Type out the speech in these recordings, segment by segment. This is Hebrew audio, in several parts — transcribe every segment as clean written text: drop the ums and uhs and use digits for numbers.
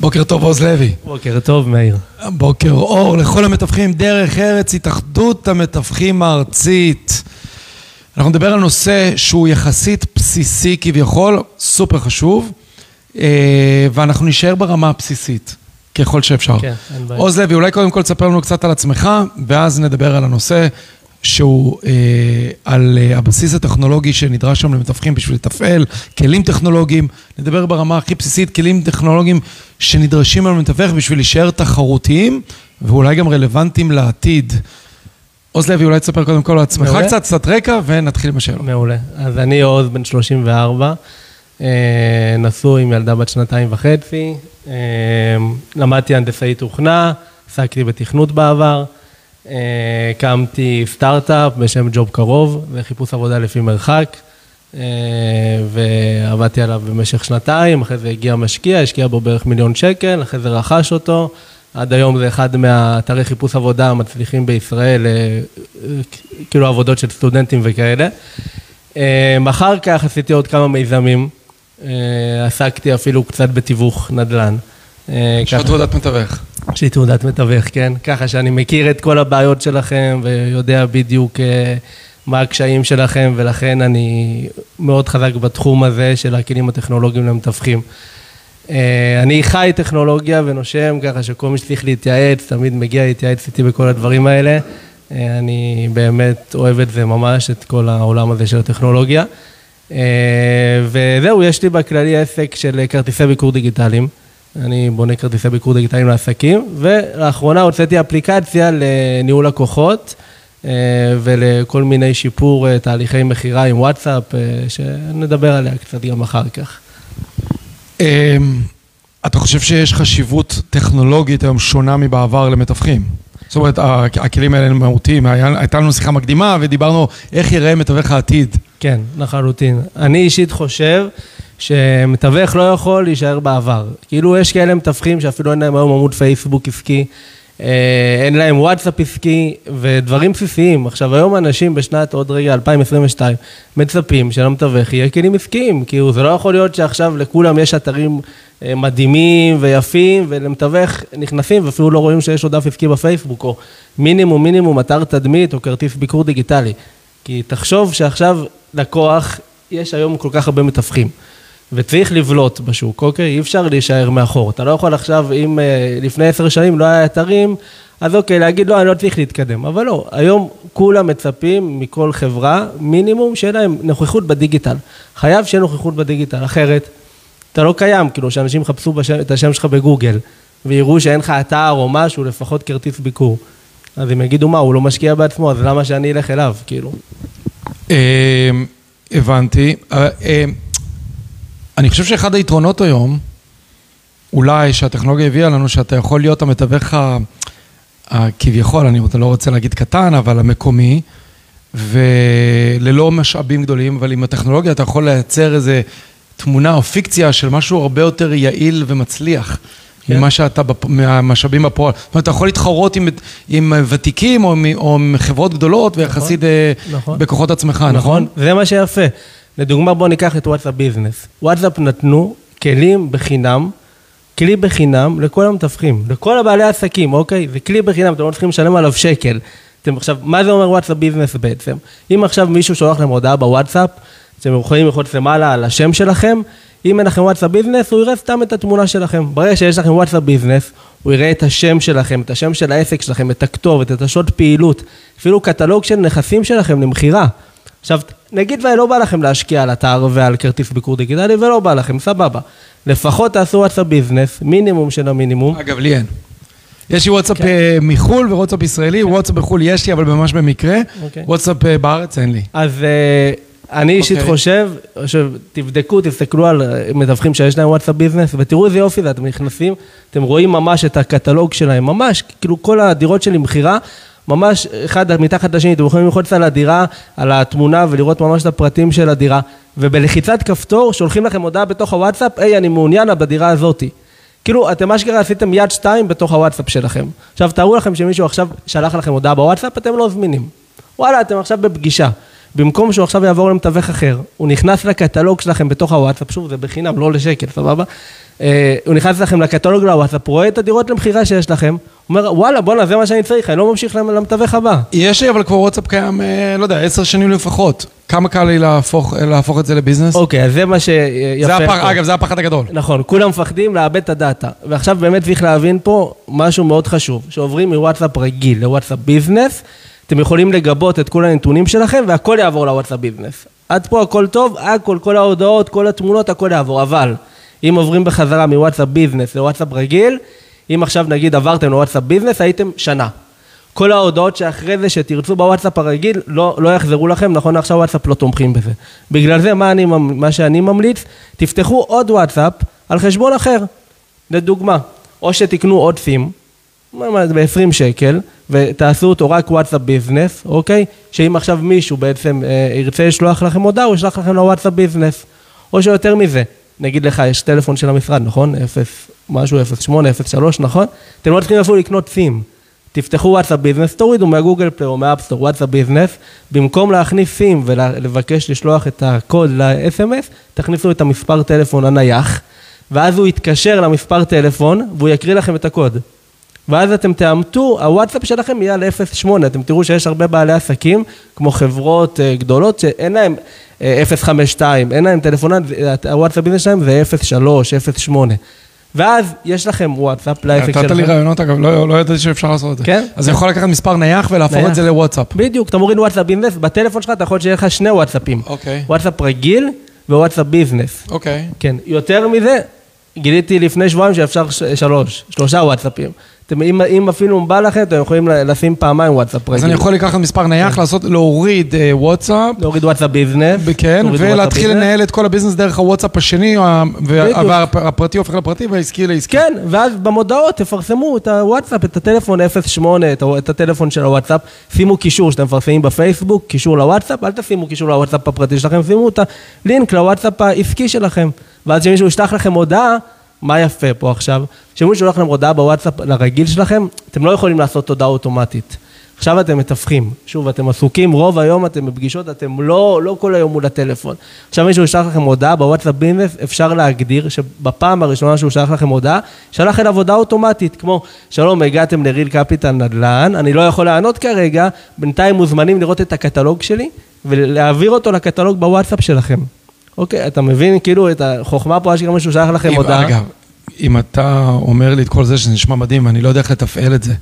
בוקר טוב עוז לוי. בוקר טוב מאיר. בוקר אור לכל המתווכים דרך ארץ, התאחדות המתווכים הארצית. אנחנו נדבר על נושא שהוא יחסית בסיסי כביכול, סופר חשוב, ואנחנו נשאר ברמה הבסיסית ככל שאפשר. כן, עוז לוי, אולי קודם כל תספר לנו קצת על עצמך, ואז נדבר על הנושא שהוא על הבסיס הטכנולוגי שנדרש שם למתווכים בשביל לתפעל, כלים טכנולוגיים, נדבר ברמה הכי בסיסית, כלים טכנולוגיים שנדרשים על מתווך בשביל להישאר תחרותיים, ואולי גם רלוונטיים לעתיד. עוז לוי, אולי תספר קודם כל על עצמך קצת רקע, ונתחיל עם השאלה. מעולה. אז אני עוז, בן 34, נשוי עם ילדה בת 2.5, למדתי הנדסאי תוכנה, עסקתי בתכנות בעבר, קמתי סטארט-אפ בשם ג'וב קרוב, וחיפוש עבודה לפי מרחק, ועבדתי עליו במשך 2, אחרי זה הגיע משקיע, השקיע בו בערך $1,000,000, אחרי זה רכש אותו, עד היום זה אחד מהאתרי חיפוש עבודה המצליחים בישראל, כאילו עבודות של סטודנטים וכאלה. אחר כך עשיתי עוד כמה מיזמים, עסקתי אפילו קצת בתיווך נדל"ן. יש לך תעודת מתווך. יש לי תעודת מתווך, כן. ככה שאני מכיר את כל הבעיות שלכם, ויודע בדיוק מה הקשיים שלכם, ולכן אני מאוד חזק בתחום הזה של הכלים הטכנולוגיים למתווכים. אני חי טכנולוגיה ונושם, ככה שכל מי שצריך להתייעץ, תמיד מגיע להתייעץ איתי בכל הדברים האלה. אני באמת אוהב את זה ממש, את כל העולם הזה של הטכנולוגיה. וזהו, יש לי בכללי עסק של כרטיסי ביקור דיגיטליים. אני בונה כרטיסי ביקור דיגיטליים לעסקים, ולאחרונה הוצאתי אפליקציה לניהול לקוחות, ולכל מיני שיפור תהליכי מחירה עם וואטסאפ, שנדבר עליה קצת גם אחר כך. אתה חושב שיש חשיבות טכנולוגית היום שונה מבעבר למתווכים? זאת אומרת, הכלים האלה הם מהותיים, הייתה לנו שיחה מקדימה ודיברנו איך יראה מתווך העתיד. כן, לחלוטין. אני אישית חושב שמתווך לא יכול להישאר בעבר. כאילו יש כאלה מתווכים שאפילו אין להם היום עמוד פייסבוק עסקי, אין להם וואטסאפ עסקי ודברים בסיסיים. עכשיו היום אנשים בשנת עוד רגע 2022 מצפים שלמתווך יהיה כלים עסקיים, כאילו זה לא יכול להיות שעכשיו לכולם יש אתרים מדהימים ויפים ולמתווך נכנסים ואפילו לא רואים שיש עוד דף עסקי בפייסבוק או מינימום אתר תדמית או כרטיס ביקור דיגיטלי, כי תחשוב שעכשיו לקוח יש היום כל כך הרבה מתווכים. וצריך לבלוט בשוק, אוקיי? אי אפשר להישאר מאחור. אתה לא יכול עכשיו, אם לפני 10 שנים לא היה אתרים, אז אוקיי, להגיד, לא, אני לא צריך להתקדם. אבל לא, היום כולם מצפים מכל חברה, מינימום שיהיה להם נוכחות בדיגיטל. חייב שיהיה נוכחות בדיגיטל, אחרת אתה לא קיים, כאילו שאנשים חפשו את השם שלך בגוגל, ויראו שאין לך אתר או משהו, לפחות כרטיס ביקור. אז אם יגידו מה, הוא לא משקיע בעצמו, אז למה שאני אלך אליו, כאילו? הבנתי. אני חושב שאחד היתרונות היום, אולי שהטכנולוגיה הביאה לנו, שאתה יכול להיות המתווך כביכול, אני לא רוצה להגיד קטן, אבל המקומי, וללא משאבים גדולים, אבל עם הטכנולוגיה אתה יכול לייצר איזה תמונה או פיקציה של משהו הרבה יותר יעיל ומצליח, ממה שאתה, מהמשאבים בפועל. זאת אומרת, אתה יכול להתחרות עם ותיקים או עם חברות גדולות, ויחסית בכוחות עצמך, נכון? זה מה שיפה. לדוגמה, בואו ניקח את וואטסאפ ביזנס. וואטסאפ נתנו כלי בחינם לכל המתווכים, לכל הבעלי העסקים, אוקיי? זה כלי בחינם, אתם לא צריכים לשלם עליו $1. אתם עכשיו, מה זה אומר וואטסאפ ביזנס בעצם? אם עכשיו מישהו שולח להם הודעה בוואטסאפ, אתם יכולים ללחוץ למעלה על השם שלכם, אם אין לכם וואטסאפ ביזנס, הוא יראה סתם את התמונה שלכם. ברגע שיש לכם וואטסאפ ביזנס, הוא יראה את השם שלכם, את השם של העסק שלכם, את הכתובת, את השעות פעילות, אפילו קטלוג של נכסים שלכם למכירה. עכשיו, נגיד ולא בא לכם להשקיע על אתר ועל כרטיס ביקור דיגיטלי, ולא בא לכם, סבבה. לפחות תעשו וואטסאפ ביזנס, מינימום של המינימום. אגב, לי אין. יש לי וואטסאפ מחול ווואטסאפ ישראלי, וואטסאפ בחול יש לי, אבל ממש במקרה, וואטסאפ בארץ אין לי. אז אני אישית חושב, תבדקו, תסתכלו על מתווכים שיש להם וואטסאפ ביזנס, ותראו איזה יופי זה, אתם נכנסים, אתם רואים ממש את הקטלוג שלהם, ממש, כאילו כל הדירות שלי מכירה, ממש אחד מתחת לשני, אתם יכולים ללחוץ על הדירה, על התמונה ולראות ממש את הפרטים של הדירה, ובלחיצת כפתור שולחים לכם הודעה בתוך הוואטסאפ, היי, אני מעוניין בדירה הזאת. כאילו, אתם אשכרה עשיתם יד 2 בתוך הוואטסאפ שלכם. עכשיו, תארו לכם שמישהו עכשיו שלח לכם הודעה בוואטסאפ, אתם לא זמינים. וואלה, אתם עכשיו בפגישה. במקום שהוא עכשיו יעבור למתווך אחר, הוא נכנס לקטלוג שלכם בתוך הוואטסאפ, שוב, זה בחינם, לא לשקל, סבבה? הוא נכנס לכם לקטלוג לוואטסאפ, רואה את הדירות למכירה שיש לכם, אומר, וואלה, בוא נעזר מה שאני צריך, אני לא ממשיך למתווך הבא. יש לי, אבל כבר וואטסאפ קיים, לא יודע, 10 שנים לפחות. כמה קל לי להפוך את זה לביזנס? אוקיי, אז זה מה שיפה. אגב, זה הפחד הגדול. נכון, כולם מפחדים לאבד את הדאטה. ועכשיו באמת צריך להבין פה משהו מאוד חשוב, שעוברים מוואטסאפ רגיל לוואטסאפ ביזנס, אתם יכולים לגבות את כל הנתונים שלכם, והכל יעבור לוואטסאפ ביזנס. עד פה הכל טוב, הכל, כל ההודעות, כל התמונות, הכל יעבור. אבל אם עוברים בחזרה מוואטסאפ ביזנס לוואטסאפ רגיל, אם עכשיו נגיד עברתם לוואטסאפ ביזנס, הייתם שנה. כל ההודעות שאחרי זה שתרצו בוואטסאפ הרגיל, לא יחזרו לכם, נכון? עכשיו וואטסאפ לא תומכים בזה. בגלל זה, מה שאני ממליץ, תפתחו עוד וואטסאפ על חשבון אחר. לדוגמה, או שתקנו עוד סים, ב-20 שקל, ותעשו אותו רק וואטסאפ ביזנס, אוקיי? שאם עכשיו מישהו בעצם ירצה לשלוח לכם הודעה, הוא ישלח לכם לוואטסאפ ביזנס. או שיותר מזה, נגיד לך, יש טלפון של המשרד, נכון? 0, משהו, 08, 03, נכון? אתם לא צריכים אפילו לקנות סים. תפתחו וואטסאפ ביזנס, תורידו מהגוגל פליי או מהאפסטור, וואטסאפ ביזנס, במקום להכניס סים ולבקש לשלוח את הקוד ל-SMS, תכניסו את המספר טלפון הנייח, ואז הוא יתקשר למספר טלפון, והוא יקריא לכם את הקוד. ואז אתם תאמתו, הוואטסאפ שלכם יהיה ל-08, אתם תראו שיש הרבה בעלי עסקים, כמו חברות גדולות, שאין להם 052, אין להם טלפונן, הוואטסאפ ביזנס שלהם זה 03, 08. ואז יש לכם וואטסאפ לעסק שלכם. נתת לי רעיונות, אגב, לא ידעתי שאפשר לעשות את זה. כן? אז אני יכול לקחת מספר נייח ולהפוך את זה לוואטסאפ. בדיוק, אתה מוריד וואטסאפ ביזנס, בטלפון שלך אתה יכול שיהיה לך 2 וואטסאפים. אוקיי. וואטסאפ רגיל ווואטסאפ ביזנס. אוקיי. כן, יותר מזה, גיליתי לפני שבועיים שאפשר 3 וואטסאפים. אם אפילו בא לכם, אתם יכולים לשים פעמיים וואטסאפ רגיל. אז אני יכול לקחת מספר נייח, להוריד וואטסאפ. להוריד וואטסאפ ביזנס. כן, ולהתחיל לנהל את כל הביזנס דרך הוואטסאפ השני, והפרטי הופך לפרטי והעסקי לעסקי. כן, ואז במודעות תפרסמו את הוואטסאפ, את הטלפון 08, את הטלפון של הוואטסאפ, שימו קישור שאתם מפרסמים בפייסבוק, קישור לוואטסאפ, אל תשימו קישור לוואטסאפ הפרטי שלכם, שימו את הלינק לוואטסאפ העסקי שלכם. ואז שמישהו ישלח לכם הודעה, מה יפה פה עכשיו? כשמישהו שולח לכם הודעה בוואטסאפ לרגיל שלכם, אתם לא יכולים לעשות הודעה אוטומטית. עכשיו אתם מתווכחים. שוב, אתם עסוקים, רוב היום אתם בפגישות, אתם לא כל היום מול הטלפון. עכשיו מישהו ישלח לכם הודעה בוואטסאפ ביזנס, אפשר להגדיר שבפעם הראשונה שהוא שלח לכם הודעה, שלח אליו הודעה אוטומטית, כמו, שלום, הגעתם לריל קפיטל נדל"ן, אני לא יכול לענות כרגע, בינתיים מוזמנים לראות את הקטלוג שלי, ולהעביר אותו לקטלוג בוואטסאפ שלכם. אוקיי, אתה מבין כאילו את החוכמה פה, שגם מישהו שלח לכם הודעה. אגב, אם אתה אומר לי את כל זה, שזה נשמע מדהים, ואני לא יודע איך לתפעל את זה,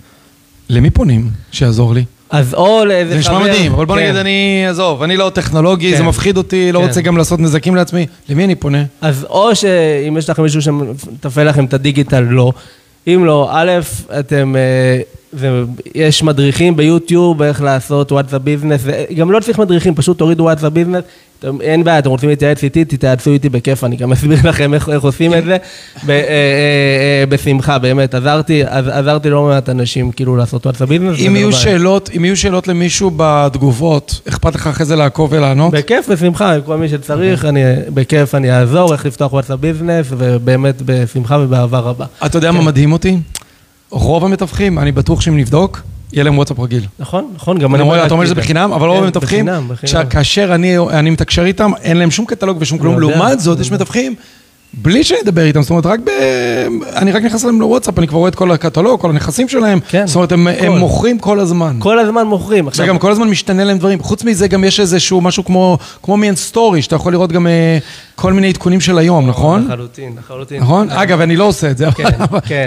למי פונים שיעזור לי? אז או לאיזה חבר. זה נשמע מדהים, אבל בוא נגיד, אני עזוב, אני לא טכנולוגי, זה מפחיד אותי, לא רוצה גם לעשות נזקים לעצמי, למי אני פונה? אז או שאם יש לכם מישהו שמתפעל לכם את הדיגיטל, לא. אם לא, א', אתם... יש מדריכים ביוטיוב, איך לעשות וואטסאפ ביזנס, גם לא צריך מדריכים, פשוט תורידו וואטסאפ ביזנס, אין בעיה, אתם רוצים להתייעץ איתי, תתייעצו איתי בכיף, אני גם אסביר לכם איך עושים את זה, בשמחה, באמת, עזרתי לא מעט אנשים, כאילו, לעשות וואטסאפ ביזנס. אם יהיו שאלות למישהו בתגובות, אכפת לך אחרי זה לעקוב ולענות? בכיף, בשמחה, כל מי שצריך, בכיף אני אעזור, איך לפתוח וואטסאפ ביזנס, ובאמת בשמחה ובאהבה רבה. אתה יודע מה מדהים אותי? רוב המתווכים, אני בטוח שאם נבדוק, יהיה להם וואטסאפ רגיל. נכון, נכון. גם אני אומר, אתה אומר שזה בחינם, אבל רוב המתווכים, כאשר אני מתקשר איתם, אין להם שום קטלוג ושום כלום. לעומת זאת, יש מתווכים, בלי שנדבר איתם, זאת אומרת, אני רק נכנס להם לוואטסאפ, אני כבר רואה את כל הקטלוג, כל הנכסים שלהם, זאת אומרת, הם מוכרים כל הזמן. כל הזמן מוכרים. וגם כל הזמן משתנה להם דברים. חוץ מזה גם יש איזשהו משהו כמו מיין סטורי, שאתה יכול לראות גם כל מיני עדכונים של היום, נכון? לחלוטין. נכון? אגב, אני לא עושה את זה,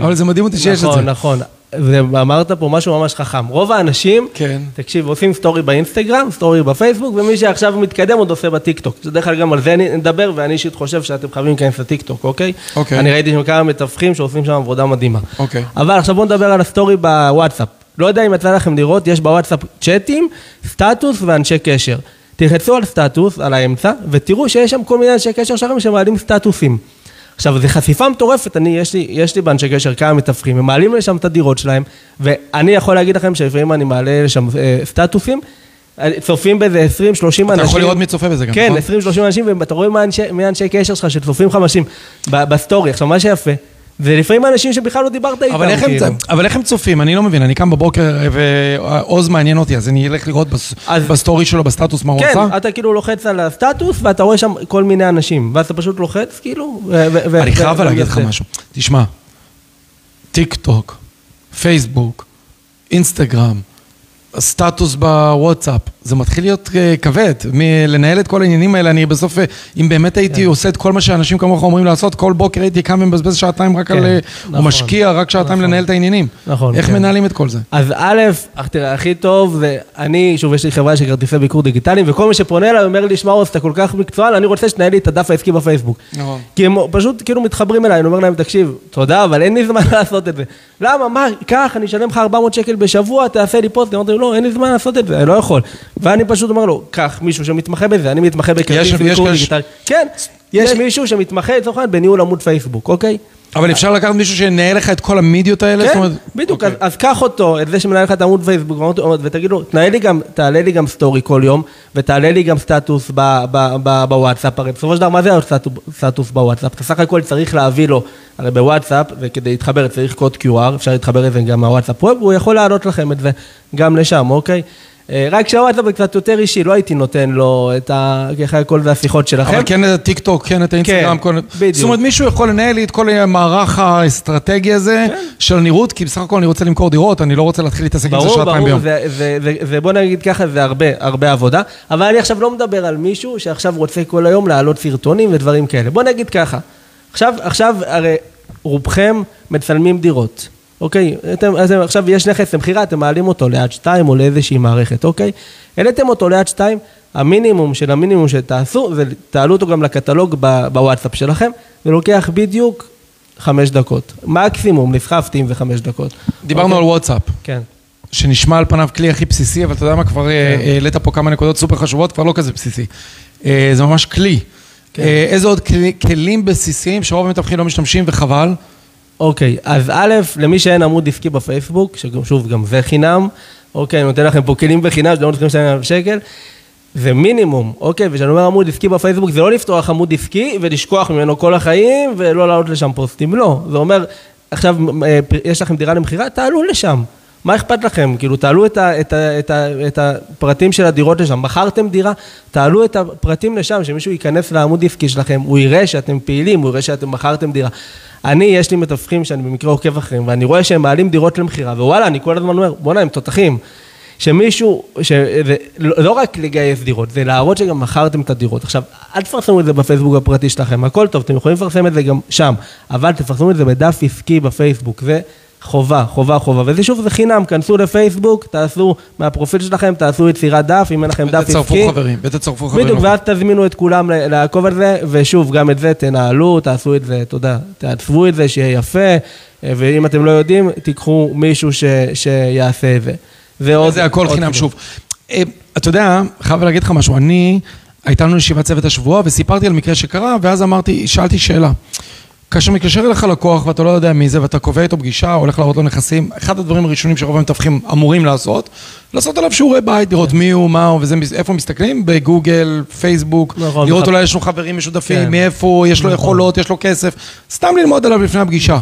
אבל זה מדהים אותי שיש את זה. נכון. ואמרת פה משהו ממש חכם. רוב האנשים, תקשיב, עושים סטורי באינסטגרם, סטורי בפייסבוק, ומי שעכשיו מתקדם עוד עושה בטיקטוק. בדרך כלל גם על זה נדבר, ואני אישית חושב שאתם חייבים להיכנס לטיקטוק, אוקיי? אני ראיתי שם כמה מתווכים שעושים שם עבודה מדהימה. אבל עכשיו בוא נדבר על הסטורי בוואטסאפ. לא יודע אם יצא לכם לראות, יש בוואטסאפ צ'אטים, סטטוס ואנשי קשר. תלחצו על סטטוס, על האמצע, ותראו שיש שם כל מיני אנשי קשר שלכם שמעלים סטטוסים. עכשיו, זו חשיפה מטורפת, יש לי באנשי קשר כמה מתווכים, הם מעלים לשם את הדירות שלהם, ואני יכול להגיד לכם שלפעמים אני מעלה לשם סטטוסים, צופים בזה 20-30 אנשים. אתה יכול לראות מי צופה בזה גם. כן, 20-30 אנשים, ואתה רואה מהאנשי קשר שלך, שצופים 50 בסטורי. עכשיו, מה שיפה, ולפעמים האנשים שבכלל לא דיברת איתם. אבל איך הם צופים? אני לא מבין, אני קם בבוקר ועוז מעניין אותי, אז אני אלך לראות בסטורי שלו, בסטטוס, מה הוא עושה? כן, אתה כאילו לוחץ על הסטטוס, ואתה רואה שם כל מיני אנשים, ואתה פשוט לוחץ, כאילו... אני חייב להגיד לך משהו. תשמע, טיק טוק, פייסבוק, אינסטגרם, הסטטוס בוואטסאפ, זה מתחיל להיות כבד, לנהל את כל העניינים האלה, אני בסוף, אם באמת הייתי עושה את כל מה שאנשים כמוך אומרים לעשות, כל בוקר הייתי קם ומבזבז שעתיים רק על, הוא משקיע רק שעתיים לנהל את העניינים. איך מנהלים את כל זה? אז א', תראה, הכי טוב, אני, שוב, יש לי חברה שכרטיסי ביקור דיגיטליים, וכל מי שפונה לה, אומר לי, שמע, עוז, אתה כל כך מקצוען, אני רוצה שתנהל לי את הדף העסקי בפייסבוק. כי הם פשוט כאילו מתחברים אליי, אני אומר להם, תקשיב, תודה, אבל אין לי זמן לעשות את זה. למה? מה? כך, אני אשלם לך 400 שקל בשבוע, תעשה לי פוסט, לא, אין לי זמן לעשות את זה, אני לא יכול. ואני פשוט אומר לו, כך, מישהו שמתמחה בזה, אני מתמחה בכרטיס ביקור דיגיטלי. כן, יש מישהו שמתמחה, סוכן, בניהול עמוד פייסבוק, אוקיי? אבל אפשר לקחת מישהו שנהל לך את כל המידיות האלה? כן, בדיוק, אז קח אותו, את זה שמנהל לך את עמוד פייסבוק, ותגיד לו, תעלה לי גם סטורי כל יום, ותעלה לי גם סטטוס בוואטסאפ, הרי בסופו של דבר, מה זה סטטוס בוואטסאפ? אתה סך הכל צריך להביא לו, הרי בוואטסאפ, וכדי להתחבר צריך קוד QR, אפשר להתחבר את זה גם מהוואטסאפ, הוא יכול להעלות לכם את זה גם לשם, אוקיי? רק שהוואטסאפ קצת יותר אישי, לא הייתי נותן לו את כל השיחות שלכם. אבל כן את הטיקטוק, כן את האינסטגרם. זאת אומרת, מישהו יכול לנהל לי את כל המערך האסטרטגי הזה של הנראות, כי בסך הכל אני רוצה למכור דירות, אני לא רוצה להתחיל להתעסק עם זה שעתיים ביום. ברור, בוא נגיד ככה, זה הרבה עבודה, אבל אני עכשיו לא מדבר על מישהו שעכשיו רוצה כל היום להעלות סרטונים ודברים כאלה. בוא נגיד ככה, עכשיו הרי רובכם מצלמים דירות. אוקיי, אז עכשיו יש נכס למכירה, אתם מעלים אותו ליד 2 או לאיזושהי מערכת, אוקיי? העליתם אותו ליד 2, המינימום של המינימום שתעשו, ותעלו אותו גם לקטלוג בוואטסאפ שלכם, ולוקח בדיוק 5 דקות. מקסימום, נסחפתי עם זה 5 דקות. דיברנו על וואטסאפ. כן. שנשמע על פניו כלי הכי בסיסי, אבל אתה יודע מה, כבר העלית פה כמה נקודות סופר חשובות, כבר לא כזה בסיסי. זה ממש כלי. איזה עוד כלים בסיסיים שרוב המתווכים לא משתמשים וחבל? אוקיי, אז א', למי שאין עמוד עסקי בפייסבוק, ששוב, גם זה חינם, אוקיי, אני נותן לכם פה כלים בחינם, שלא נותנים $2,000, זה מינימום, אוקיי, וכשאני אומר עמוד עסקי בפייסבוק, זה לא לפתוח עמוד עסקי ולשכוח ממנו כל החיים, ולא לעלות לשם פוסטים, לא, זה אומר, עכשיו יש לכם דירה למכירה, תעלו לשם, מה אכפת לכם? כאילו, תעלו את הפרטים של הדירות לשם, בחרתם דירה, תעלו את הפרטים לשם, שמישהו ייכנס לעמוד עסקי שלכם, הוא יראה שאתם פעילים, הוא יראה שאתם בחרתם דירה. אני, יש לי מתווכים שאני במקרה עוקב אחרים, ואני רואה שהם מעלים דירות למכירה, ווואלה, אני כל הזמן אומר, בוא'נה, הם תותחים, שמישהו, לא רק לגייס דירות, זה להראות שגם מכרתם את הדירות. עכשיו, אל תפרסמו את זה בפייסבוק הפרטי שלכם, הכל טוב, אתם יכולים לפרסם את זה גם שם, אבל תפרסמו את זה בדף עסקי בפייסבוק, זה חובה, חובה, חובה, וזה שוב, זה חינם, כנסו לפייסבוק, תעשו מהפרופיל שלכם, תעשו יצירת דף, אם אין לכם דף עסקי. ותצרפו חברים. בדיוק, ואז תזמינו את כולם לעקוב על זה, ושוב, גם את זה תנהלו, תעשו את זה, תודה, תעצבו את זה, שיהיה יפה, ואם אתם לא יודעים, תיקחו מישהו שיעשה את זה. זה הכל חינם, שוב. אתה יודע, חייב להגיד לך משהו, הייתה לנו ישיבת צוות השבוע, וסיפרתי על מקרה שקרה, ואז שאלתי שאלה. כאשר מתקשר אליך לקוח, ואתה לא יודע מי זה, ואתה קובע איתו פגישה, הולך להראות לו נכסים, אחד הדברים הראשונים שרוב המתווכים אמורים לעשות עליו שיעורי בית, לראות מי הוא, מה הוא, איפה מסתכלים, בגוגל, פייסבוק, לראות אולי יש לו חברים משותפים, מאיפה, יש לו יכולות, יש לו כסף, סתם ללמוד עליו לפני הפגישה.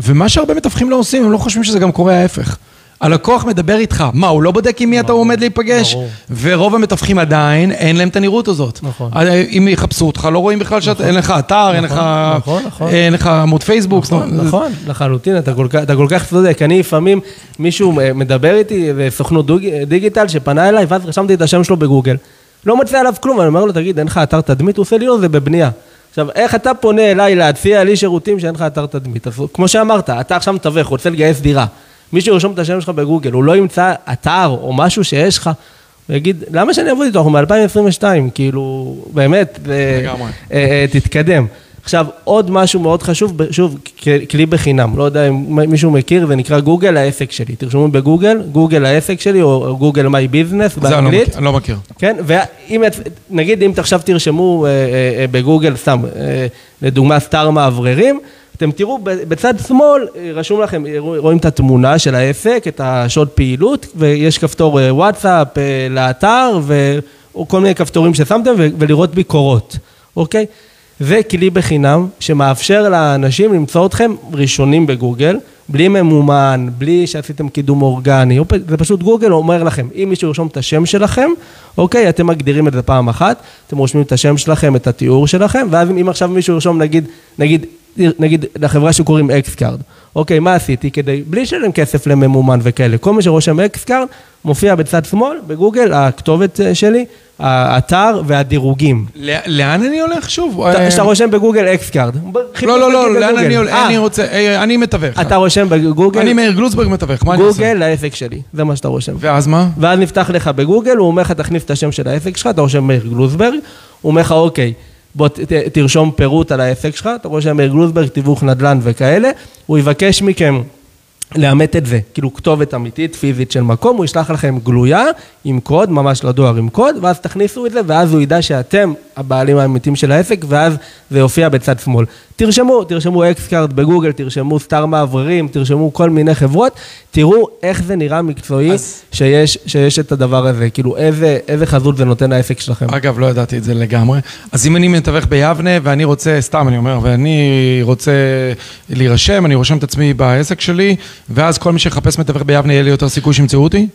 ומה שהרבה מתווכים לא עושים, הם לא חושבים שזה גם קורה ההפך. הלקוח מדבר איתך, מה, הוא לא בודק עם מי אתה עומד להיפגש, ורוב המתווכים עדיין, אין להם את הנראות הזאת. אם יחפשו אותך, לא רואים בכלל שאין לך אתר, אין לך עמוד פייסבוק. נכון, לחלוטין, אתה כל כך צודק. אני לפעמים, מישהו מדבר איתי, סוכנות דיגיטל שפנה אליי, ואז רשמתי את השם שלו בגוגל. לא מצא עליו כלום, אני אומר לו, תגיד, אין לך אתר תדמית, הוא עושה לי לא, זה בבנייה. עכשיו, איך אתה פונה אליי להציע לי שירותים שאין לך אתר תדמית? כמו שאמרת, אתה עכשיו מתווך, רוצה לגייס דירה. מישהו ירשום את השם שלך בגוגל, הוא לא ימצא אתר או משהו שיש לך, ויגיד, למה שאני אעבוד איתו? אנחנו מ-2022, כאילו, באמת, תתקדם. עכשיו, עוד משהו מאוד חשוב, שוב, כלי בחינם, לא יודע אם מישהו מכיר, זה נקרא גוגל העסק שלי, תרשמו בגוגל, גוגל העסק שלי, או גוגל My Business, באנגלית. אני לא מכיר. כן, ונגיד, אם עכשיו תרשמו בגוגל, סתם, לדוגמה, סטאר מאווררים, אתם תראו, בצד שמאל, רשום לכם, רואים את התמונה של העסק, את השעות פעילות, ויש כפתור וואטסאפ לאתר, וכל מיני כפתורים ששמתם, ולראות ביקורות, אוקיי? וכלי בחינם שמאפשר לאנשים למצוא אתכם ראשונים בגוגל, בלי ממומן, בלי שעשיתם קידום אורגני, זה פשוט גוגל אומר לכם, אם מישהו ירשום את השם שלכם, אוקיי, אתם מגדירים את זה פעם אחת, אתם רושמים את השם שלכם, את התיאור שלכם, ואז אם עכשיו מישהו ירשום, נגיד לחברה שקוראים אקס קארד, אוקיי, מה עשיתי כדי, בלי שלם כסף לממומן וכאלה, כל מי שרושם אקס קארד, מופיע בצד שמאל, בגוגל, הכתובת שלי, האתר והדירוגים. לאן אני הולך שוב? אתה רושם בגוגל אקס קארד. לא, לא, לא, לאן אני הולך? אני רוצה, אני מתווך. אתה רושם בגוגל? אני מאיר גלוזברג מתווך, מה אני עושה? גוגל לעסק שלי, זה מה שאתה רושם. ואז מה? ואז נפתח לך בגוגל, הוא אומר לך, תכניס את השם של העסק שלך, אתה רושם מאיר גלוזברג, הוא אומר לך, אוקיי, בוא תרשום פירוט על העסק שלך, אתה רושם מאיר גלוזברג, תיווך נדל"ן וכאלה, הוא יבקש מכם לאמת את זה, כאילו כתובת אמיתית, פיזית של מקום, הוא ישלח לכם גלויה עם קוד, ממש לדואר עם קוד, ואז תכניסו את זה, ואז הוא ידע שאתם הבעלים האמיתיים של העסק, ואז זה יופיע בצד שמאל. תרשמו אקס קארד בגוגל, תרשמו סטאר מעברים, תרשמו כל מיני חברות, תראו איך זה נראה מקצועי שיש את הדבר הזה, כאילו איזה חזות זה נותן העסק שלכם. אגב, לא ידעתי את זה לגמרי. אז אם אני מתווך ביבנה, ואני רוצה, סתם אני אומר, ואני רוצה להירשם, אני רושם את עצמי בעסק שלי, ואז כל מי שחפש מתווך ביבנה, יהיה לי יותר סיכוי שימצאו אותי?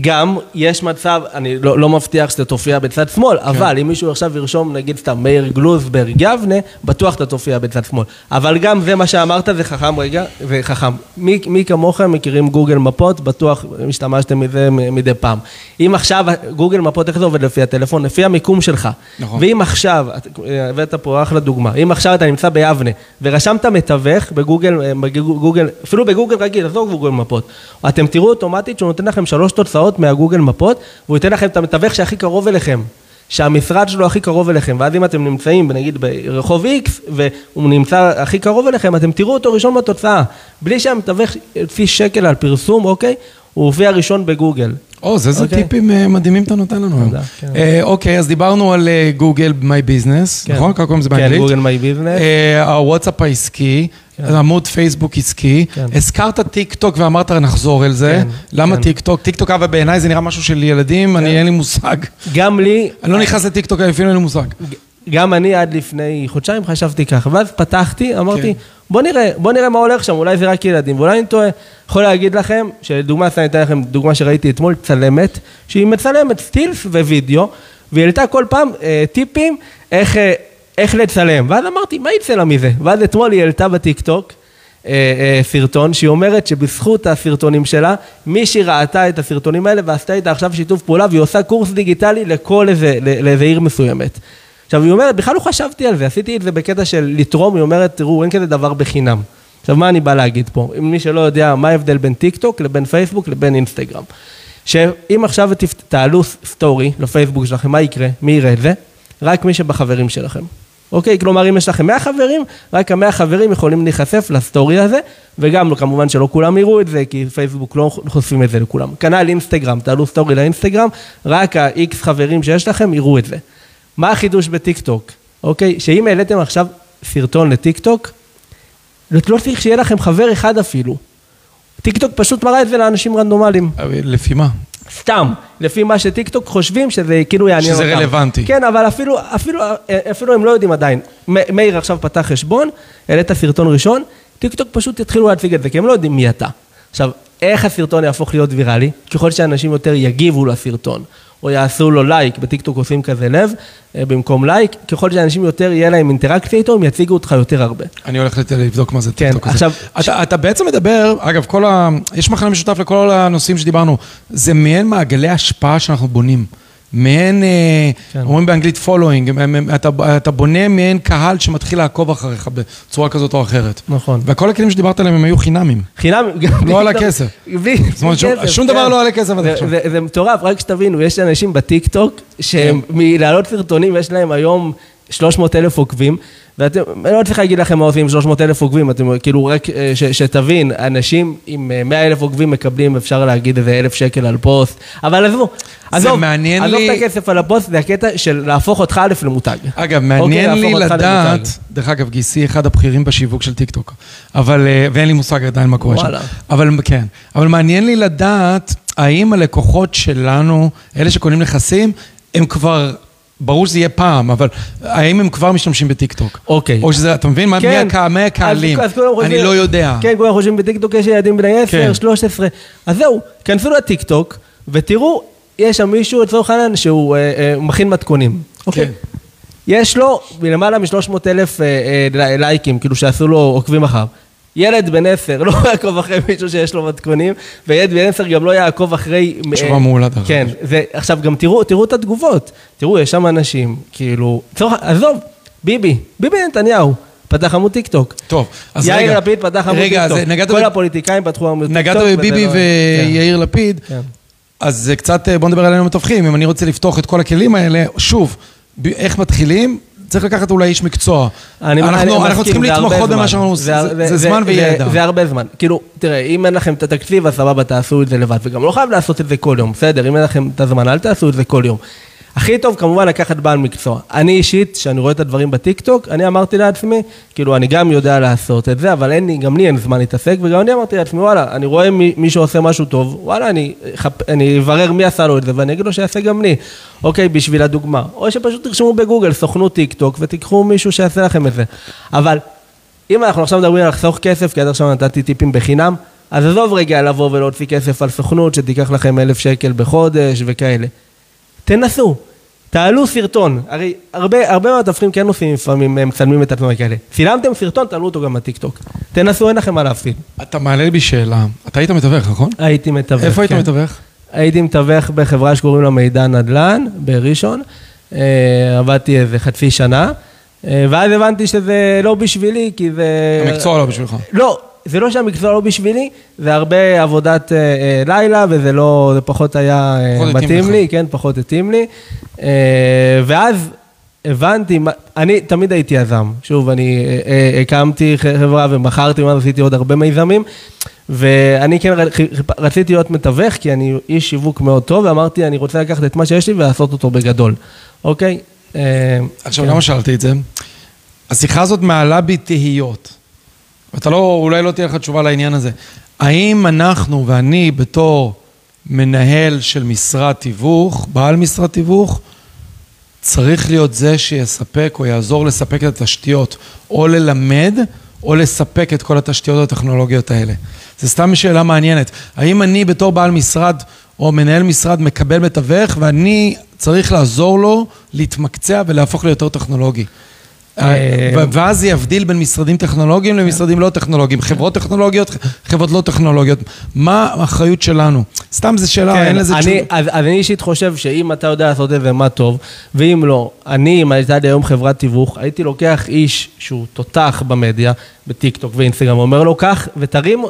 גם יש מצב, אני לא מבטיח שאתה תופיע בצד שמאל, אבל אם מישהו עכשיו ירשום, נגיד סתם, מאיר גלוזברג יבנה, בטוח אתה תופיע בצד שמאל. אבל גם זה מה שאמרת, זה חכם רגע, זה חכם. מי כמוכם מכירים גוגל מפות, בטוח משתמשתם מזה מדי פעם. אם עכשיו, גוגל מפות, איך זה עובד לפי הטלפון? לפי המיקום שלך. ואם עכשיו, ואתה פה אחלה דוגמה, אם עכשיו אתה נמצא ביבנה, ורשמת מתווך בגוגל, אפילו בגוגל רגיל, עזוב גוגל מפות, אתם תראו אוטומטית שהוא נותן לכם 3 תוצאות מהגוגל מפות, והוא ייתן לכם את המתווך שהכי קרוב אליכם, שהמשרד שלו הכי קרוב אליכם, ואז אם אתם נמצאים, נגיד ברחוב איקס, והוא נמצא הכי קרוב אליכם, אתם תראו אותו ראשון בתוצאה, בלי שהמתווך יוציא שקל על פרסום, אוקיי? הוא הופיע ראשון בגוגל. זה טיפים מדהימים אתה נותן לנו. אוקיי, אז דיברנו על גוגל מיי ביזנס, נכון? כך קוראים זה באנגלית? כן, גוגל מיי ביזנס. הוואטסאפ העסקי, עמוד פייסבוק עסקי, הזכרת טיקטוק ואמרת נחזור אל זה, למה טיקטוק? טיקטוק אבל בעיניי זה נראה משהו של ילדים, אין לי מושג. גם לי. אני לא נכנס לטיקטוק, אפילו אין לי מושג. גם אני עד לפני חודשיים חשבתי כך, ואז פתחתי, אמרתי, בוא נראה מה הולך שם, אולי זה רק ילדים, ואולי אני טועה, יכול להגיד לכם, שדוגמה, אני אתן לכם דוגמה שראיתי אתמול, צלמת, שהיא מצלמת סטילס ווידאו, והיא העלתה כל פעם טיפים איך לצלם, ואז אמרתי, מה יצא לה מזה? ואז אתמול היא העלתה בטיקטוק, סרטון, שהיא אומרת שבזכות הסרטונים שלה, מישהי ראתה את הסרטונים האלה, ועשתה איתה עכשיו שיתוף פעולה, והיא עושה קורס דיגיטלי לכל איזה עיר מסוימת. עכשיו, היא אומרת, בכלל לא חשבתי על זה, עשיתי את זה בקטע של לתרום, היא אומרת, תראו, אין כזה דבר בחינם. עכשיו, מה אני בא להגיד פה? אם מי שלא יודע, מה ההבדל בין טיקטוק, לבין פייסבוק, לבין אינסטגרם? שאם עכשיו תעלו סטורי לפייסבוק שלכם, מה יקרה? מי יראה את זה? רק מי שבחברים שלכם. אוקיי? כלומר, אם יש לכם 100 חברים, רק 100 חברים יכולים להיחשף לסטורי הזה, וגם, כמובן, שלא כולם יראו את זה, כי פייסבוק לא חושפים את זה לכולם. כנ"ל אינסטגרם, תעלו סטורי לאינסטגרם, רק ה-X חברים שיש לכם יראו את זה. מה החידוש בטיקטוק? אוקיי, שאם העליתם עכשיו סרטון לטיקטוק, לא צריך שיהיה לכם חבר אחד אפילו. טיקטוק פשוט מראה את זה לאנשים רנדומליים. לפי מה? סתם, לפי מה שטיקטוק חושבים שזה כאילו יעניין אותם. שזה רלוונטי. כן, אבל אפילו הם לא יודעים עדיין. מאיר עכשיו פתח חשבון, העלית סרטון ראשון, טיקטוק פשוט יתחילו להציג את זה, כי הם לא יודעים מי אתה. עכשיו, איך הסרטון יהפוך להיות ויראלי? ככל שאנשים יותר יגיבו לסרטון. או יעשו לו לייק, בטיקטוק עושים כזה לב, במקום לייק, ככל שאנשים יותר יהיה להם אינטראקציה איתו, הם יציגו אותך יותר הרבה. אני הולך לבדוק מה זה טיקטוק הזה. אתה בעצם מדבר, אגב, יש מחנה משותף לכל הנושאים שדיברנו, זה מעין מעגלי השפעה שאנחנו בונים. מעין, אומרים באנגלית following, אתה בונה מעין קהל שמתחיל לעקוב אחריך בצורה כזאת או אחרת. נכון. וכל הכלים שדיברת עליהם הם היו חינמים. חינמים. לא על הכסף. זאת אומרת, שום דבר לא על הכסף. זה מטורף, רק שתבינו, יש אנשים בטיקטוק, שמלעלות סרטונים, יש להם היום 300,000 עוקבים, ואתם, אני לא צריך להגיד לכם מה עושים 300,000 עוקבים, אתם כאילו רק שתבין, אנשים עם 100,000 עוקבים מקבלים, אפשר להגיד איזה 1,000 שקל על פוסט, אבל עזוב את הכסף על הפוסט, זה הקטע של להפוך אותך א' למותג. אגב, מעניין לי לדעת, דרך אגב, גיסי אחד הבכירים בשיווק של טיקטוק, אבל, ואין לי מושג עדיין מה קורה שם. אבל כן, אבל מעניין לי לדעת, האם הלקוחות שלנו, אלה שקונים נכסים, הם כבר ברור שזה יהיה פעם, אבל האם הם כבר משתמשים בטיקטוק? אוקיי. או שזה, אתה מבין? כן. מי הקהלים? אני לא יודע. כן, כבר חושבים בטיקטוק יש ילדים בני 10, 13. אז זהו, כנסו לטיקטוק, ותראו, יש שם מישהו לצורך העניין שהוא מכין מתכונים. אוקיי. יש לו למעלה מ-300,000 לייקים, כאילו שעשו לו עוקבים אחר. ילד בן 10 לא יעקוב אחרי מישהו שיש לו מתכונים, וילד בן 10 גם לא יעקוב אחרי... תשובה מעולה. כן, עכשיו גם תראו את התגובות, תראו, יש שם אנשים, כאילו, עזוב, ביבי נתניהו, פתח עמוד טיקטוק. טוב, אז רגע. יאיר לפיד פתח עמוד טיקטוק, כל הפוליטיקאים פתחו עמוד טיקטוק. נגעת בביבי ויאיר לפיד, אז זה קצת, בוא נדבר עלינו מתווכים, אם אני רוצה לפתוח את כל הכלים האלה, שוב, איך מתחילים? צריך לקחת אולי איש מקצוע. אנחנו צריכים לתמוך עוד במה שאנחנו... זה זמן וידע. זה הרבה זמן. כאילו, תראה, אם אין לכם את התקציב, אז סבבה, תעשו את זה לבד. וגם לא חייב לעשות את זה כל יום, בסדר? אם אין לכם את הזמן, אל תעשו את זה כל יום. הכי טוב, כמובן, לקחת בעל מקצוע. אני אישית, שאני רואה את הדברים בטיקטוק, אני אמרתי לעצמי, כאילו, אני גם יודע לעשות את זה, אבל גם לי אין זמן להתעסק, וגם אני אמרתי לעצמי, וואלה, אני רואה מישהו עושה משהו טוב, וואלה, אני אברר מי עשה לו את זה, ואני אגיד לו שיעשה גם לי. אוקיי, בשביל הדוגמה. או שפשוט תרשמו בגוגל, סוכנות טיקטוק, ותיקחו מישהו שיעשה לכם את זה. אבל, אם אנחנו עכשיו מדברים על לחסוך כסף, כי עד עכשיו נתתי טיפים בחינם, אז עזוב רגע לבוא ולהוציא כסף על סוכנות, שתיקח לכם 1,000 שקל בחודש וכאלה. תנסו, תעלו סרטון, הרי הרבה מהתווכים כן עושים לפעמים, הם מצלמים את התנועה כאלה. צילמתם סרטון, תעלו אותו גם בטיקטוק. תנסו, אין לכם מה להפסיד. אתה מעלה בי שאלה, אתה היית מתווך, נכון? הייתי מתווך, כן. איפה היית מתווך? הייתי מתווך בחברה שקוראים לה מידע נדל"ן, בראשון, עבדתי איזה חצי שנה, ואז הבנתי שזה לא בשבילי, כי זה... המקצוע לא בשבילך. לא. זה לא שהמקצוע לא בשבילי, זה הרבה עבודת לילה, וזה לא, זה פחות היה מתאים לי, כן, פחות התאים לי, ואז הבנתי, אני תמיד הייתי יזם, שוב, אני הקמתי חברה ומחרתי, עשיתי עוד הרבה מיזמים, ואני כן רציתי להיות מתווך, כי אני איש שיווק מאוד טוב, ואמרתי, אני רוצה לקחת את מה שיש לי, ולעשות אותו בגדול, אוקיי? עכשיו, למה שאלתי את זה? השיחה הזאת מעלה בי תהיות, אתה לא, אולי לא תהיה לך תשובה לעניין הזה. האם אנחנו ואני בתור מנהל של משרד תיווך, בעל משרד תיווך, צריך להיות זה שיספק או יעזור לספק את התשתיות, או ללמד, או לספק את כל התשתיות הטכנולוגיות האלה? זו סתם שאלה מעניינת. האם אני בתור בעל משרד או מנהל משרד מקבל מתווך, ואני צריך לעזור לו להתמקצע ולהפוך ליותר טכנולוגי? ואז זה יבדיל בין משרדים טכנולוגיים למשרדים לא טכנולוגיים, חברות טכנולוגיות, חברות לא טכנולוגיות. מה האחריות שלנו? סתם זו שאלה, אין לזה תשובה. אני אישית חושב שאם אתה יודע לעשות את זה, מה טוב, ואם לא, אם הייתה עד היום חברת תיווך, הייתי לוקח איש שהוא תותח במדיה, בטיקטוק ואינסטגרם, אומר לו, קח ותרים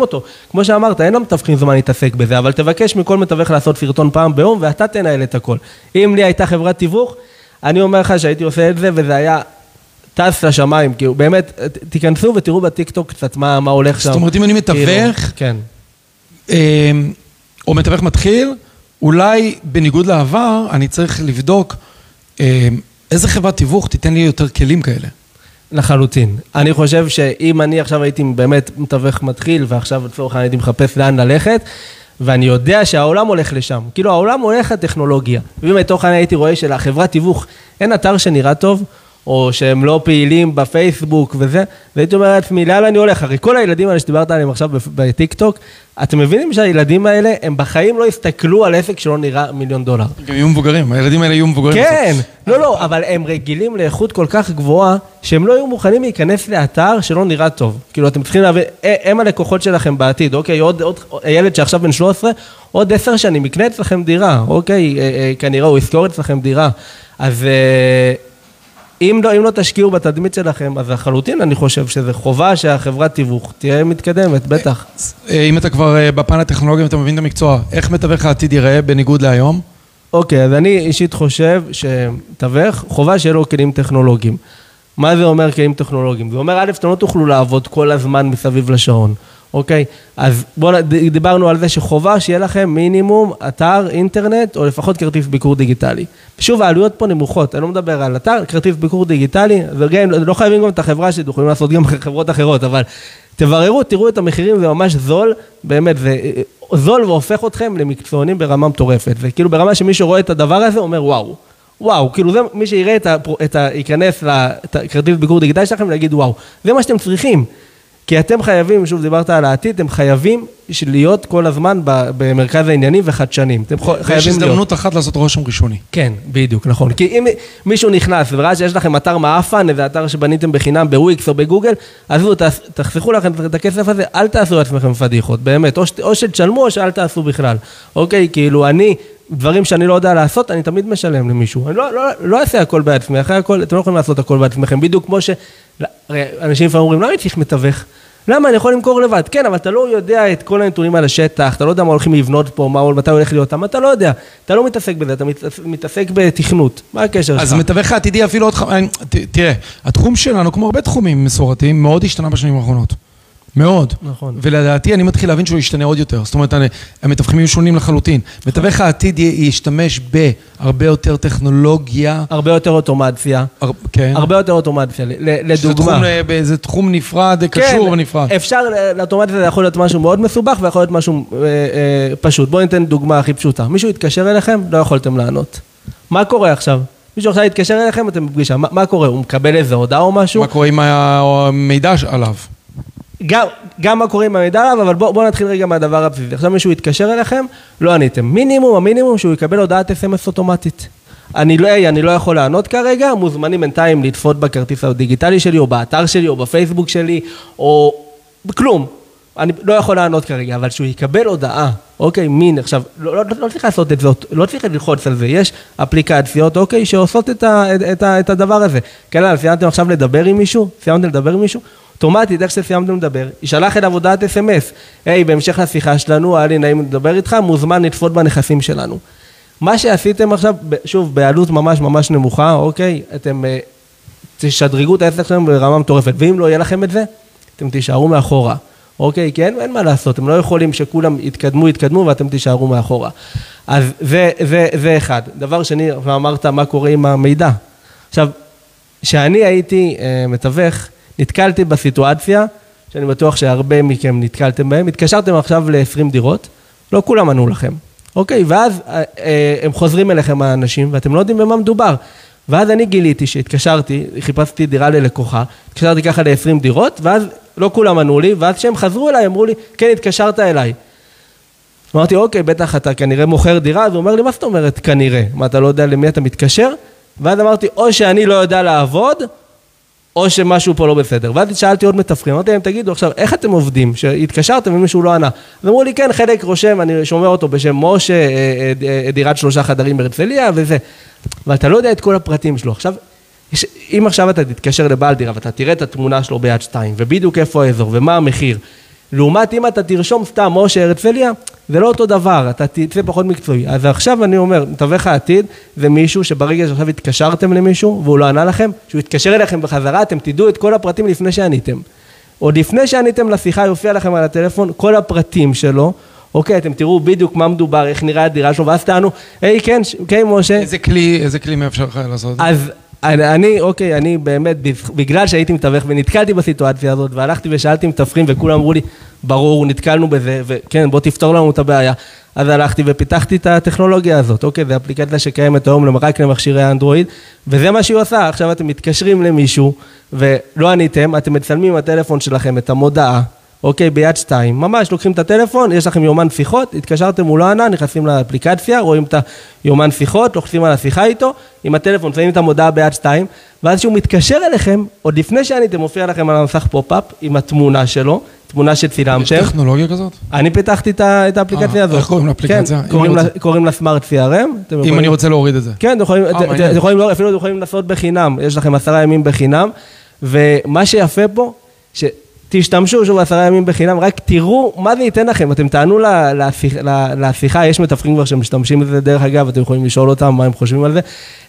אותו. כמו שאמרת, אין למתווכים זמן להתעסק בזה, אבל תבקש מכל מתווך לעשות סרטון פעם ביום, ואתה תנהל את הכל. אם לי הייתה חברת תיווך, אני אומר לך שהייתי עושה את זה, וזה היה טס לשמיים, כאילו, באמת, תיכנסו ותראו בטיקטוק קצת מה הולך שם. זאת אומרת, אם אני מתווך, כן. או מתווך מתחיל, אולי בניגוד לעבר, אני צריך לבדוק איזה חברת תיווך תיתן לי יותר כלים כאלה. לחלוטין. אני חושב שאם אני עכשיו הייתי באמת מתווך מתחיל, ועכשיו לצורך הייתי מחפש לאן ללכת, ואני יודע שהעולם הולך לשם. כאילו, העולם הולך לטכנולוגיה. ואם מתוך אני הייתי רואה שלחברת תיווך, אין אתר שנראה טוב, או שהם לא פעילים בפייסבוק וזה, והייתי אומר לעצמי, לאן אני הולך? הרי כל הילדים האלה שדיברת עליהם עכשיו בטיקטוק, אתם מבינים שהילדים האלה, הם בחיים לא הסתכלו על עסק שלא נראה $1,000,000. הם יהיו מבוגרים, הילדים האלה יהיו מבוגרים. כן, לא, אבל הם רגילים לאיכות כל כך גבוהה, שהם לא יהיו מוכנים להיכנס לאתר שלא נראה טוב. כאילו, אתם צריכים להבין, הם הלקוחות שלכם בעתיד, אוקיי, עוד הילד שעכשיו בן 13, עוד 10 שנים יקנה אצלכם דירה, אוקיי, כנראה הוא ישכור אצלכם דירה. אז אם לא תשקיעו בתדמית שלכם, אז החלוטין אני חושב שזה חובה שהחברת תיווך תהיה מתקדמת, בטח. אם אתה כבר בפן הטכנולוגיה, אתה מבין את המקצוע, איך מתווך העתיד ייראה בניגוד להיום? אוקיי, אז אני אישית חושב שמתווך, חובה שיהיה לו כלים טכנולוגיים. מה זה אומר כלים טכנולוגיים? זה אומר, א', אתם לא תוכלו לעבוד כל הזמן מסביב לשעון, אוקיי? אז דיברנו על זה שחובה שיהיה לכם מינימום אתר, אינטרנט, או לפחות כרטיס ביקור דיגיטלי. שוב, העלויות פה נמוכות, אני לא מדבר על אתר, כרטיס ביקור דיגיטלי, ולא חייבים גם את החברה שלי, יכולים לעשות גם חברות אחרות, אבל תבררו, תראו את המחירים, זה ממש זול, באמת, זה זול והופך אתכם למקצוענים ברמה מטורפת, וכאילו ברמה שמישהו רואה את הדבר הזה, אומר וואו, וואו, כאילו זה מי שיראה את היכנס לקרדיט ביקור דיגיטלי שלכם, להגיד וואו, זה מה שאתם צריכים, כי אתם חייבים, שוב דיברת על העתיד, אתם חייבים להיות כל הזמן במרכז העניינים וחדשנים, אתם חייבים להיות. יש הזדמנות אחת לעשות רושם ראשוני. כן, בדיוק, נכון, כי אם מישהו נכנס וראה שיש לכם אתר מאפן, איזה אתר שבניתם בחינם בוויקס או בגוגל, אז תחסכו לכם את הכסף הזה, אל תעשו לעצמכם פדיחות, באמת, או שתשלמו או שאל תעשו בכלל, אוקיי, כאילו אני... דברים שאני לא יודע לעשות, אני תמיד משלם למישהו. אני לא אעשה הכל בעצמי, אחרי הכל, אתם לא יכולים לעשות הכל בעצמכם, בדיוק כמו שאנשים פעמים אומרים, למה אני צריך מתווך? למה אני יכול למכור לבד? כן, אבל אתה לא יודע את כל הנתונים על השטח, אתה לא יודע מה הולכים לבנות פה, מה מתי הולך להיות אותם, אתה לא יודע, אתה לא מתעסק בזה, אתה מתעסק בתכנות. מה הקשר שלך? אז מתווך העתידי אפילו עוד חמש, תראה, התחום שלנו, כמו הרבה תחומים מסורתיים, מאוד השתנה בשנים האחרונות. מאוד, נכון. ולדעתי אני מתחיל להבין שהוא ישתנה עוד יותר, זאת אומרת, המתווכים יהיו שונים לחלוטין, מתווך העתיד ישתמש בהרבה יותר טכנולוגיה, הרבה יותר אוטומציה, כן. הרבה יותר אוטומציה, לדוגמה. זה תחום נפרד, קשור ונפרד. כן, אפשר, לאוטומציה זה יכול להיות משהו מאוד מסובך, ויכול להיות משהו פשוט, בואו ניתן דוגמה הכי פשוטה, מישהו יתקשר אליכם, לא יכולתם לענות, מה קורה עכשיו? מישהו עכשיו יתקשר אליכם, אתם בפגישה, מה קורה? הוא מקבל איזה הודעה או משהו? מה קורה עם המידע עליו? גם מה קורה עם המידע עליו, אבל בואו נתחיל רגע מהדבר הבסיסי. עכשיו מישהו יתקשר אליכם, לא עניתם. המינימום שהוא יקבל הודעת SMS אוטומטית. אני לא יכול לענות כרגע, מוזמנים בינתיים לצפות בכרטיס הדיגיטלי שלי, או באתר שלי, או בפייסבוק שלי, או בכלום. אני לא יכול לענות כרגע, אבל שהוא יקבל הודעה, אוקיי, עכשיו, לא צריך לעשות את זה, לא צריך ללחוץ על זה, יש אפליקציות, אוקיי, שעושות את הדבר הזה. כאלה, סיימתם עכשיו לדבר עם מישהו? אוטומטית, איך שסיימתם לדבר, ישלח אליו הודעת SMS, היי, בהמשך לשיחה שלנו, היה לי נעים לדבר איתך, מוזמן לצפות בנכסים שלנו. מה שעשיתם עכשיו, שוב, בעלות ממש ממש נמוכה, אוקיי, אתם תשדרגו את העסק שלנו ברמה מטורפת, ואם לא יהיה לכם את זה, אתם תישארו מאחורה, אוקיי, כן, ואין מה לעשות, אתם לא יכולים שכולם יתקדמו, ואתם תישארו מאחורה. אז זה אחד. דבר שני, אמרת, מה קורה עם המידע? עכשיו, שאני הייתי מתווך, נתקלתי בסיטואציה, שאני בטוח שהרבה מכם נתקלתם בהם, התקשרתם עכשיו ל-20 דירות, לא כולם ענו לכם, אוקיי, ואז הם חוזרים אליכם האנשים, ואתם לא יודעים במה מדובר, ואז אני גיליתי שהתקשרתי, חיפשתי דירה ללקוחה, התקשרתי ככה ל-20 דירות, ואז לא כולם ענו לי, ואז כשהם חזרו אליי, אמרו לי, כן, התקשרת אליי. אמרתי, אוקיי, בטח אתה כנראה מוכר דירה, אז הוא אומר לי, מה זאת אומרת כנראה? מה, אתה לא יודע למי אתה מתקשר? ואז אמרתי, או שאני לא יודע לעבוד, או שמשהו פה לא בסדר. ואז שאלתי עוד מתווכים, אמרתי להם, תגידו עכשיו, איך אתם עובדים? שהתקשרתם ומישהו לא ענה. אז אמרו לי, כן, חלק רושם, אני שומע אותו בשם משה, דירת 3 חדרים ברצליה, וזה. ואתה לא יודע את כל הפרטים שלו. עכשיו, אם עכשיו אתה תתקשר לבעל דירה, ואתה תראה את התמונה שלו ביד 2, ובדיוק איפה האזור, ומה המחיר. לעומת אם אתה תרשום סתם משה הרצליה, זה לא אותו דבר, אתה תצא פחות מקצועי. אז עכשיו אני אומר, מתווך העתיד, זה מישהו שברגע שעכשיו התקשרתם למישהו, והוא לא ענה לכם, שהוא יתקשר אליכם בחזרה, אתם תדעו את כל הפרטים לפני שעניתם. עוד לפני שעניתם לשיחה, יופיע לכם על הטלפון, כל הפרטים שלו, אוקיי, אתם תראו בדיוק מה מדובר, איך נראה הדירה שלו, ואז טענו, היי, כן, כן, משה. איזה כלי מאפשר לך לעשות? אז אני באמת, בגלל שהייתי מתווך ונתקלתי בסיטואציה הזאת, והלכתי ושאלתי מתווכים וכולם אמרו לי, ברור, נתקלנו בזה, וכן, בוא תפתור לנו את הבעיה. אז הלכתי ופיתחתי את הטכנולוגיה הזאת, אוקיי, זה אפליקציה שקיימת היום רק למכשירי האנדרואיד, וזה מה שהיא עושה, עכשיו אתם מתקשרים למישהו, ולא עניתם, אתם מצלמים הטלפון שלכם, את המודעה, אוקיי, ביד 2, ממש לוקחים את הטלפון, יש לכם יומן שיחות, התקשרתם מול הענה, נכנסים לאפליקציה, רואים את היומן שיחות, לוחצים על השיחה איתו, עם הטלפון, שמים את המודעה ביד 2, ואז שהוא מתקשר אליכם, עוד לפני שעניתם, מופיע לכם על המסך פופ-אפ, עם התמונה שלו, תמונה שצילמתם. יש טכנולוגיה כזאת? אני פיתחתי את האפליקציה הזאת. איך קוראים לאפליקציה? קוראים לה Smart CRM. אם אני רוצה להוריד את זה. כן, אפילו יכולים לעשות בחינם, יש לכם 10 ימים בחינם, ומה שיפה פה, תשתמשו שוב 10 ימים בחינם, רק תראו מה זה ייתן לכם, אתם תענו לשיחה, יש מתווכים כבר שמשתמשים בזה דרך אגב, אתם יכולים לשאול אותם מה הם חושבים על זה,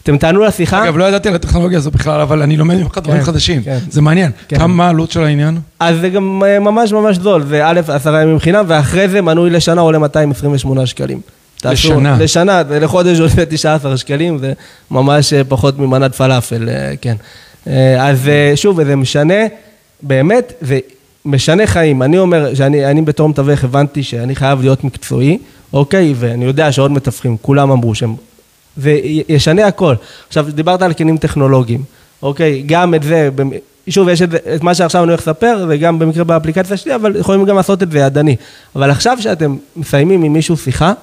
אתם תענו לשיחה. אגב, לא ידעתי על הטכנולוגיה הזו בכלל, אבל אני לומד ממך דברים חדשים, זה מעניין, כמה העלות של העניין? אז זה גם ממש ממש זול, זה א' 10 ימים חינם, ואחרי זה מנוי לשנה עולה 228 שקלים. לשנה? לשנה, לחודש עולה 19 שקלים, זה ממש פחות ממנת פלאפל, כן. אז שוב, זה משנה. באמת, זה משנה חיים. אני אומר שאני בתור מתווך הבנתי שאני חייב להיות מקצועי, אוקיי, ואני יודע שעוד מתווכים, כולם אמרו שהם וישנה הכל. עכשיו, דיברת על כלים טכנולוגיים, אוקיי? גם את זה, שוב, יש את מה שעכשיו אני הולך לספר, וגם במקרה באפליקציה שלי, אבל יכולים גם לעשות את זה ידני. אבל עכשיו שאתם מסיימים עם מישהו שיחה,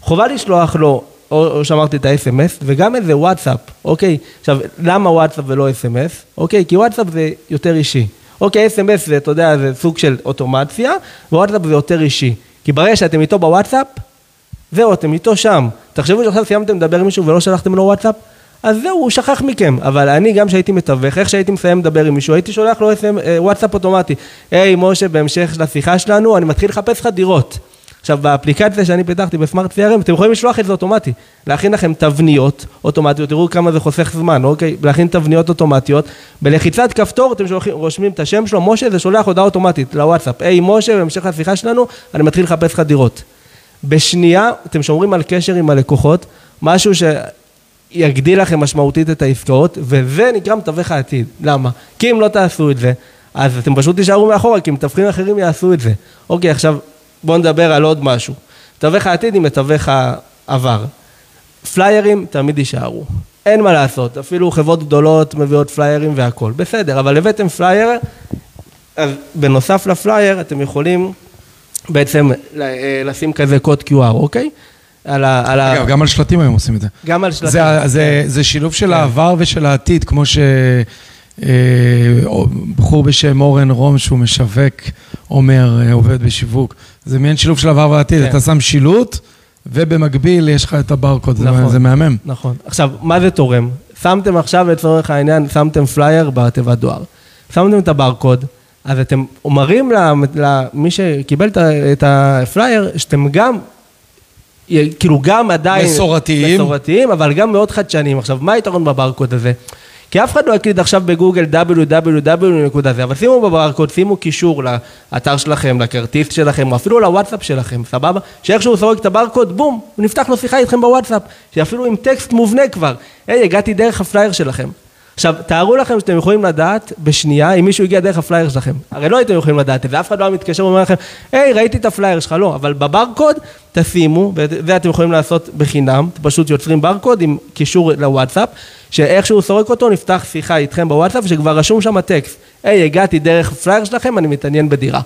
חובה לשלוח לו, או שאמרתי את ה-SMS, וגם איזה וואטסאפ, אוקיי? עכשיו, למה וואטסאפ ולא SMS? אוקיי, כי וואטסאפ זה יותר אישי. אוקיי, SMS זה, אתה יודע, זה סוג של אוטומציה, ווואטסאפ זה יותר אישי. כי ברגע שאתם איתו בוואטסאפ, זהו, אתם איתו שם. תחשבו שעכשיו סיימתם לדבר עם מישהו ולא שלחתם לו וואטסאפ, אז זהו, הוא שכח מכם. אבל אני גם שהייתי מתווך, איך שהייתי מסיים לדבר עם מישהו, הייתי שולח לו וואטסאפ אוטומטי. היי, משה, בהמשך לשיחה שלנו, אני מתחיל לחפש לך דירות. עכשיו, באפליקציה שאני פיתחתי בסמארט CRM, אתם יכולים לשלוח את זה אוטומטי, להכין לכם תבניות אוטומטיות, תראו כמה זה חוסך זמן, אוקיי? להכין תבניות אוטומטיות, בלחיצת כפתור, אתם רושמים את השם שלו, משה, זה שולח הודעה אוטומטית לוואטסאפ, היי, משה, בהמשך לשיחה שלנו, אני מתחיל לחפש לך דירות. בשנייה, אתם שומרים על קשר עם הלקוחות, משהו שיגדיל לכם משמעותית את העסקאות, וזה נקרא מתווך העתיד. למה? כי אם לא תעשו את זה, אז אתם פשוט תישארו מאחורה, כי מתווכים אחרים יעשו את זה. אוקיי, עכשיו, בואו נדבר על עוד משהו. מתווך העתיד עם מתווך העבר. פליירים תמיד יישארו. אין מה לעשות, אפילו חברות גדולות מביאות פליירים והכל. בסדר, אבל הבאתם פלייר, אז בנוסף לפלייר, אתם יכולים בעצם לשים כזה קוד QR, אוקיי? אגב, גם על שלטים היום עושים את זה. גם על שלטים. זה שילוב של העבר ושל העתיד, כמו שבחור בשם אורן רום, שהוא משווק, אומר, עובד בשיווק. זה מעין שילוב של העבר והעתיד, אתה שם שילוט, ובמקביל יש לך את הברקוד, זה מהמם. נכון. עכשיו, מה זה תורם? שמתם עכשיו לצורך העניין, שמתם פלייר בתיבת דואר. שמתם את הברקוד, אז אתם אומרים למי שקיבל את הפלייר, שאתם גם, כאילו גם עדיין מסורתיים, אבל גם מאוד חדשניים. עכשיו, מה היתרון בברקוד הזה? כי אף אחד לא יקליד עכשיו בגוגל www.זה, אבל שימו בברקוד, שימו קישור לאתר שלכם, לכרטיס שלכם, אפילו לוואטסאפ שלכם, סבבה? שאיכשהו סורק את הברקוד, בום, נפתח לו שיחה איתכם בוואטסאפ, שאפילו עם טקסט מובנה כבר, היי, הגעתי דרך הפלייר שלכם. עכשיו, תארו לכם שאתם יכולים לדעת בשנייה, אם מישהו הגיע דרך הפלייר שלכם. הרי לא הייתם יכולים לדעת, ואף אחד לא מתקשר ואומר לכם, היי, ראיתי את הפלייר שלך, לא, אבל בברקוד תשימו, ואתם יכולים לעשות בחינם, פשוט יוצרים ברקוד עם קישור לוואטסאפ, שאיכשהו סורק אותו, נפתח שיחה איתכם בוואטסאפ, שכבר רשום שם הטקסט, היי, הגעתי דרך הפלייר שלכם, אני מתעניין בדירה,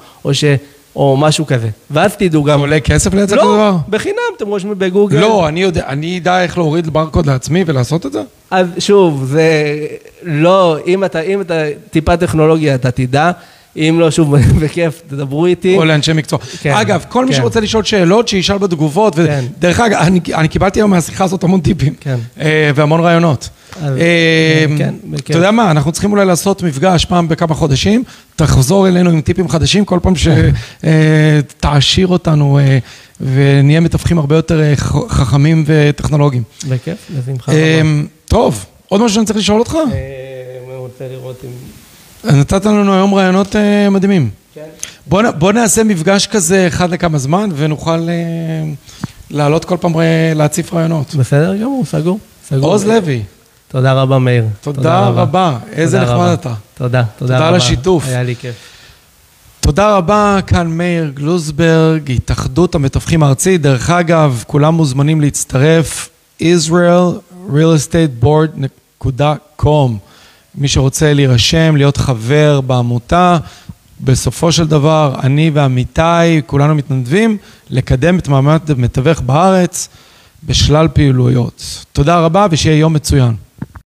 או משהו כזה. ואז תדעו גם... עולה כסף לייצר כזה דבר? לא, בחינם, אתם רושמים בגוגל. לא, אני יודע איך להוריד ברקוד לעצמי ולעשות את זה? אז שוב, זה לא... אם אתה טיפה טכנולוגיה, אתה תדע. אם לא, שוב, בכיף, תדברו איתי. או לאנשי מקצוע. אגב, כל מי שרוצה לשאול שאלות, שישאל בתגובות. דרך אגב, אני קיבלתי היום מהשיחה הזאת המון טיפים. והמון רעיונות. אתה יודע מה, אנחנו צריכים אולי לעשות מפגש פעם בכמה חודשים, תחזור אלינו עם טיפים חדשים, כל פעם שתעשיר אותנו ונהיה מתווכים הרבה יותר חכמים וטכנולוגיים. בכיף, לבינך. טוב, עוד משהו שאני צריך לשאול אותך? אני רוצה לראות אם... נתת לנו היום רעיונות מדהימים. כן. בוא נעשה מפגש כזה אחד לכמה זמן, ונוכל לעלות כל פעם להציף רעיונות. בסדר גמור, סגור. עוז לוי. תודה רבה, מאיר. תודה רבה. איזה נחמד אתה. תודה. תודה על השיתוף. היה לי כיף. תודה רבה, כאן מאיר גלוזברג, התאחדות המתווכים הארצית. דרך אגב, כולם מוזמנים להצטרף, israelrealestateboard.com. מי שרוצה להירשם, להיות חבר בעמותה, בסופו של דבר, אני ועמיתי, כולנו מתנדבים, לקדם את מעמד המתווך בארץ בשלל פעילויות. תודה רבה ושיהיה יום מצוין.